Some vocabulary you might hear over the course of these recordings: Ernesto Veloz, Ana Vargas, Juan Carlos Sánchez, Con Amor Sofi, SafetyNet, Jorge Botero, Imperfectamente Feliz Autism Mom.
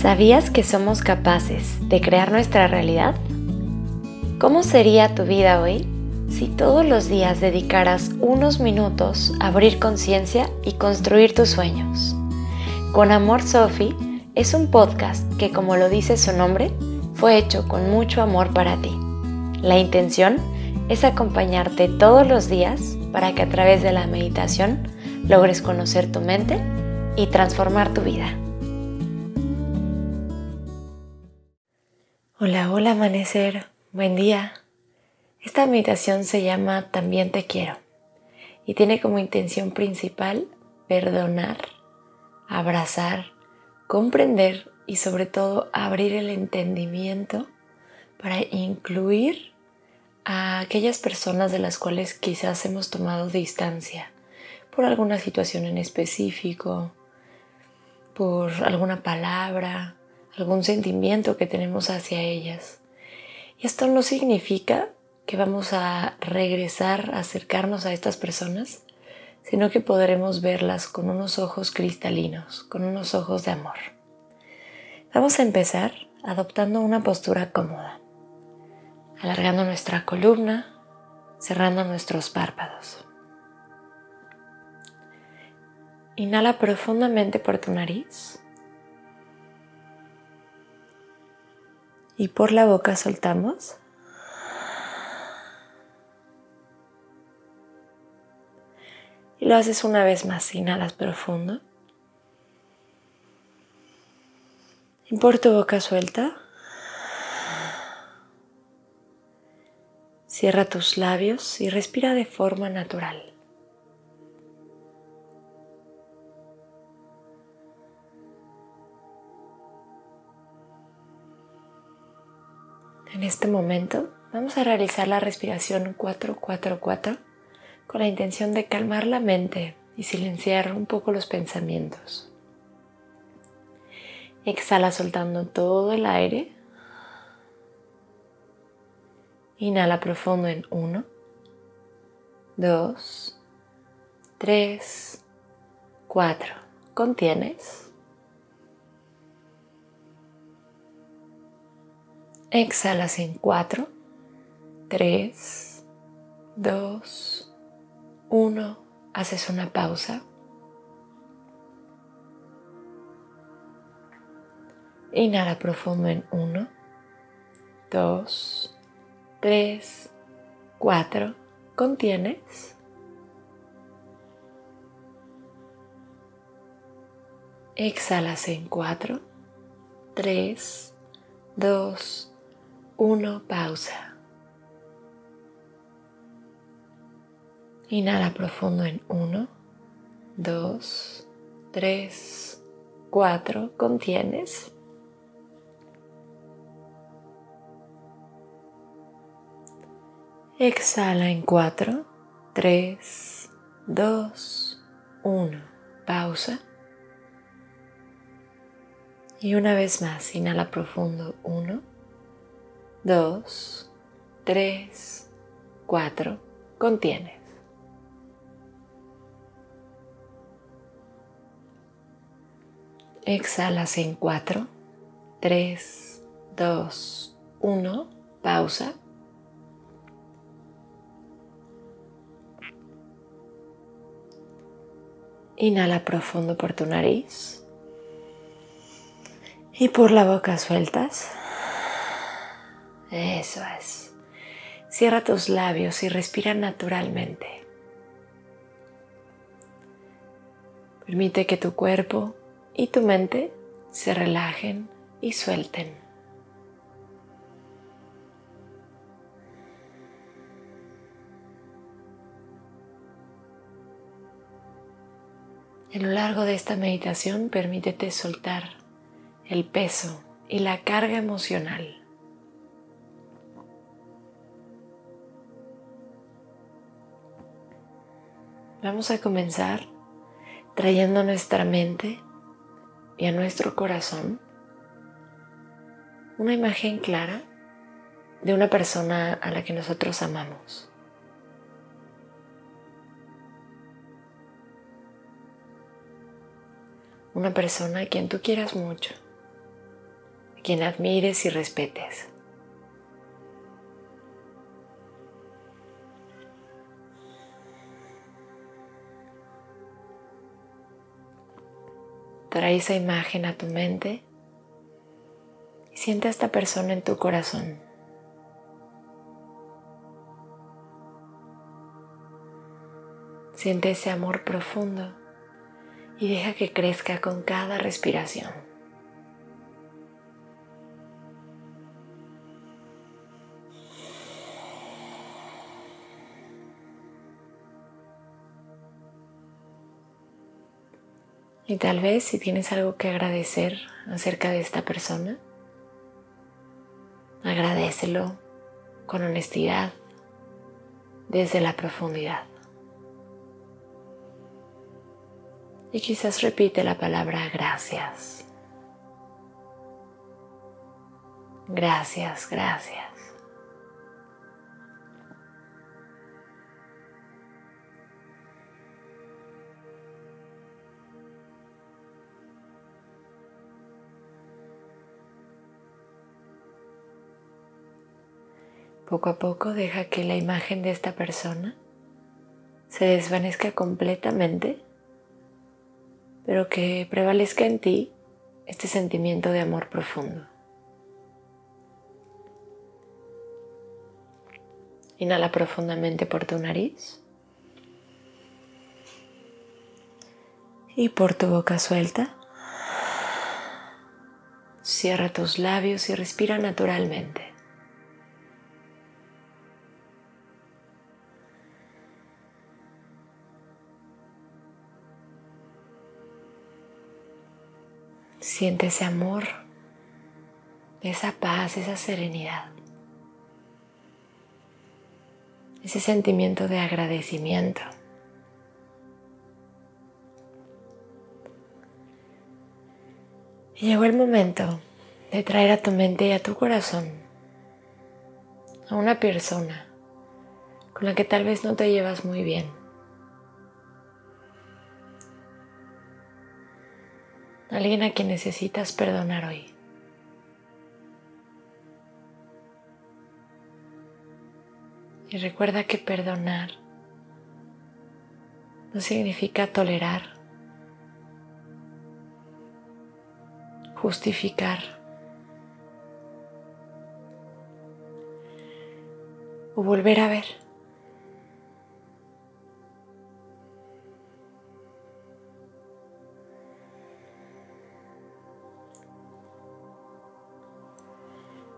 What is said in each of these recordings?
¿Sabías que somos capaces de crear nuestra realidad? ¿Cómo sería tu vida hoy si todos los días dedicaras unos minutos a abrir conciencia y construir tus sueños? Con Amor Sofi es un podcast que, como lo dice su nombre, fue hecho con mucho amor para ti. La intención es acompañarte todos los días para que a través de la meditación logres conocer tu mente y transformar tu vida. Hola, hola amanecer, buen día. Esta meditación se llama También te quiero y tiene como intención principal perdonar, abrazar, comprender y sobre todo abrir el entendimiento para incluir a aquellas personas de las cuales quizás hemos tomado distancia por alguna situación en específico, por alguna palabra, algún sentimiento que tenemos hacia ellas. Y esto no significa que vamos a regresar a acercarnos a estas personas, sino que podremos verlas con unos ojos cristalinos, con unos ojos de amor. Vamos a empezar adoptando una postura cómoda, alargando nuestra columna, cerrando nuestros párpados. Inhala profundamente por tu nariz y por la boca soltamos. Y lo haces una vez más, inhalas profundo. Y por tu boca suelta. Cierra tus labios y respira de forma natural. En este momento vamos a realizar la respiración 4-4-4 con la intención de calmar la mente y silenciar un poco los pensamientos. Exhala soltando todo el aire. Inhala profundo en 1, 2, 3, 4. Contienes. Exhalas en 4, 3, 2, 1, haces una pausa. Inhala profundo en 1, 2, 3, 4. Contienes. Exhalas en 4, 3, 2, 1, pausa. Inhala profundo en 1, 2, 3, 4, contienes. Exhala en 4, 3, 2, 1, pausa. Y una vez más, inhala profundo 1, 2, 3, 4, contienes. Exhalas en 4, 3, 2, 1, pausa. Inhala profundo por tu nariz y por la boca sueltas. Eso es. Cierra tus labios y respira naturalmente. Permite que tu cuerpo y tu mente se relajen y suelten. En lo largo de esta meditación, permítete soltar el peso y la carga emocional. Vamos a comenzar trayendo nuestra mente y a nuestro corazón una imagen clara de una persona a la que nosotros amamos. Una persona a quien tú quieras mucho, a quien admires y respetes. Trae esa imagen a tu mente y siente a esta persona en tu corazón. Siente ese amor profundo y deja que crezca con cada respiración. Y tal vez si tienes algo que agradecer acerca de esta persona, agradécelo con honestidad desde la profundidad. Y quizás repite la palabra gracias. Gracias, gracias. Poco a poco deja que la imagen de esta persona se desvanezca completamente, pero que prevalezca en ti este sentimiento de amor profundo. Inhala profundamente por tu nariz y por tu boca suelta. Cierra tus labios y respira naturalmente. Siente ese amor, esa paz, esa serenidad, ese sentimiento de agradecimiento. Y llegó el momento de traer a tu mente y a tu corazón a una persona con la que tal vez no te llevas muy bien. Alguien a quien necesitas perdonar hoy. Y recuerda que perdonar no significa tolerar, justificar o volver a ver.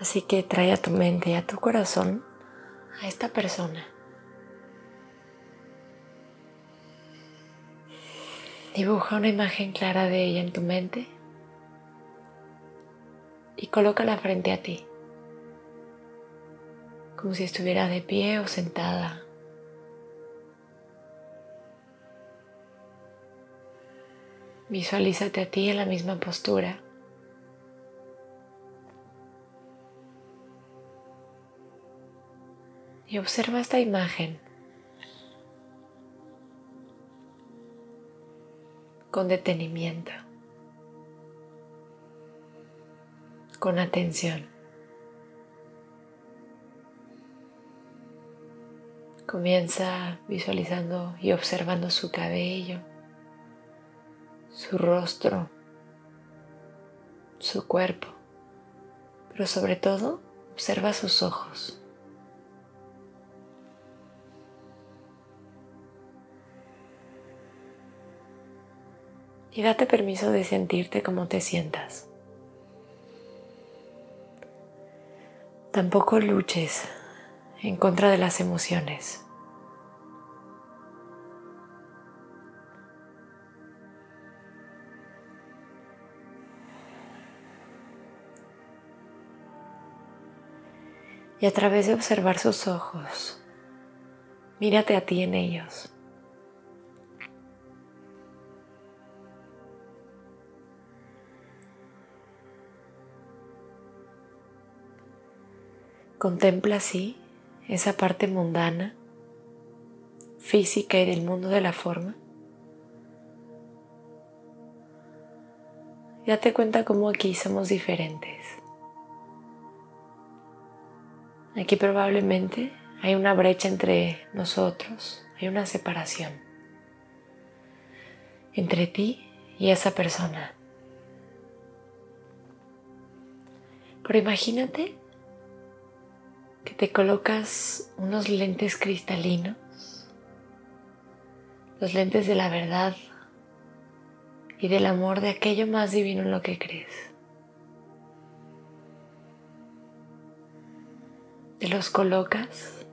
Así que trae a tu mente y a tu corazón a esta persona. Dibuja una imagen clara de ella en tu mente y colócala frente a ti, como si estuviera de pie o sentada. Visualízate a ti en la misma postura. Y observa esta imagen con detenimiento, con atención. Comienza visualizando y observando su cabello, su rostro, su cuerpo, pero sobre todo observa sus ojos. Y date permiso de sentirte como te sientas. Tampoco luches en contra de las emociones. Y a través de observar sus ojos, mírate a ti en ellos. Contempla así esa parte mundana, física y del mundo de la forma. Date cuenta cómo aquí somos diferentes. Aquí probablemente hay una brecha entre nosotros, hay una separación entre ti y esa persona. Pero imagínate que te colocas unos lentes cristalinos, los lentes de la verdad y del amor, de aquello más divino en lo que crees, te los colocas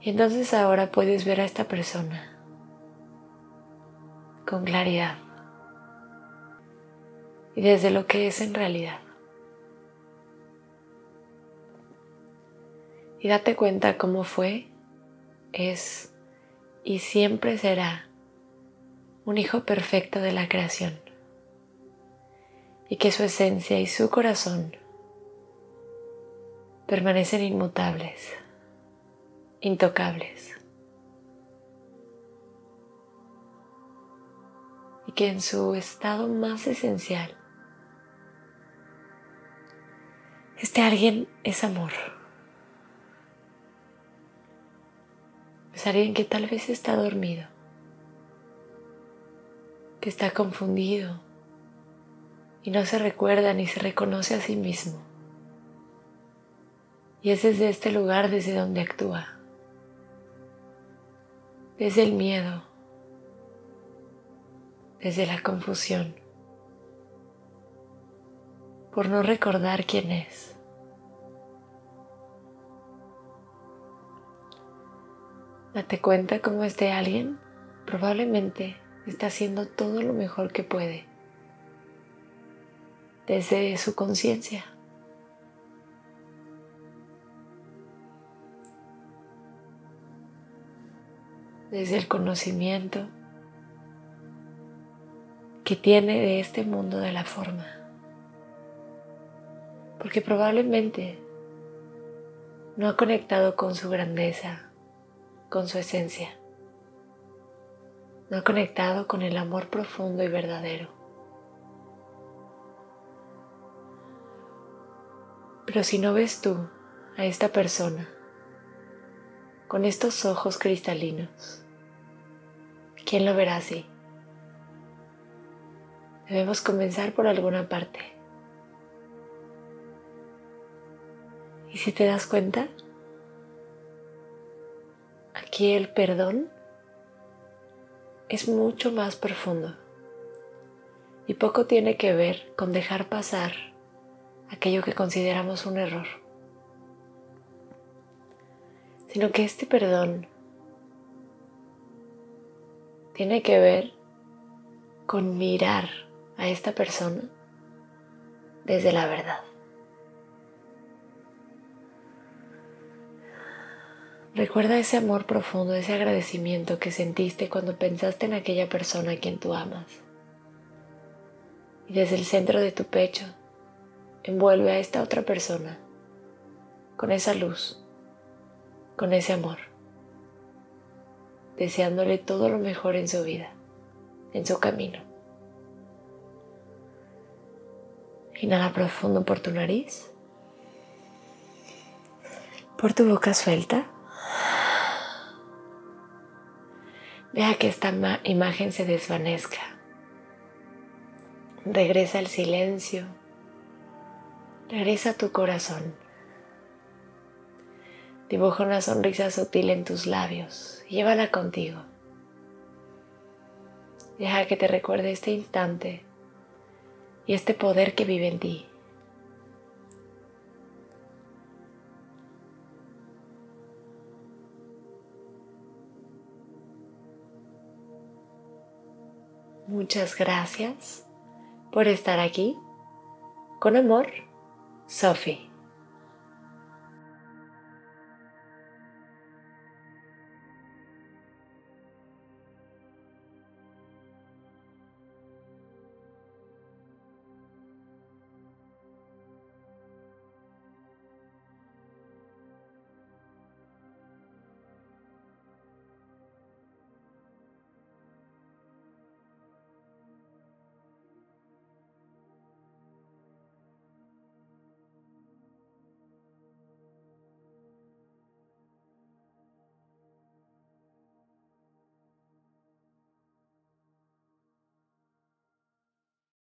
y entonces ahora puedes ver a esta persona con claridad y desde lo que es en realidad. Y date cuenta cómo fue, es y siempre será un hijo perfecto de la creación, y que su esencia y su corazón permanecen inmutables, intocables, y que en su estado más esencial este alguien es amor. Es alguien que tal vez está dormido, que está confundido y no se recuerda ni se reconoce a sí mismo. Y es desde este lugar desde donde actúa, desde el miedo, desde la confusión, por no recordar quién es. Date cuenta cómo este alguien probablemente está haciendo todo lo mejor que puede desde su conciencia. Desde el conocimiento que tiene de este mundo de la forma. Porque probablemente no ha conectado con su grandeza, con su esencia. No ha conectado con el amor profundo y verdadero. Pero si no ves tú a esta persona con estos ojos cristalinos, ¿quién lo verá así? Debemos comenzar por alguna parte. Y si te das cuenta, aquí el perdón es mucho más profundo y poco tiene que ver con dejar pasar aquello que consideramos un error, sino que este perdón tiene que ver con mirar a esta persona desde la verdad. Recuerda ese amor profundo, ese agradecimiento que sentiste cuando pensaste en aquella persona a quien tú amas. Y desde el centro de tu pecho, envuelve a esta otra persona con esa luz, con ese amor, deseándole todo lo mejor en su vida, en su camino. Inhala profundo por tu nariz, por tu boca suelta. Deja que esta imagen se desvanezca. Regresa al silencio. Regresa a tu corazón. Dibuja una sonrisa sutil en tus labios. Llévala contigo. Deja que te recuerde este instante y este poder que vive en ti. Muchas gracias por estar aquí. Con amor, Sofi.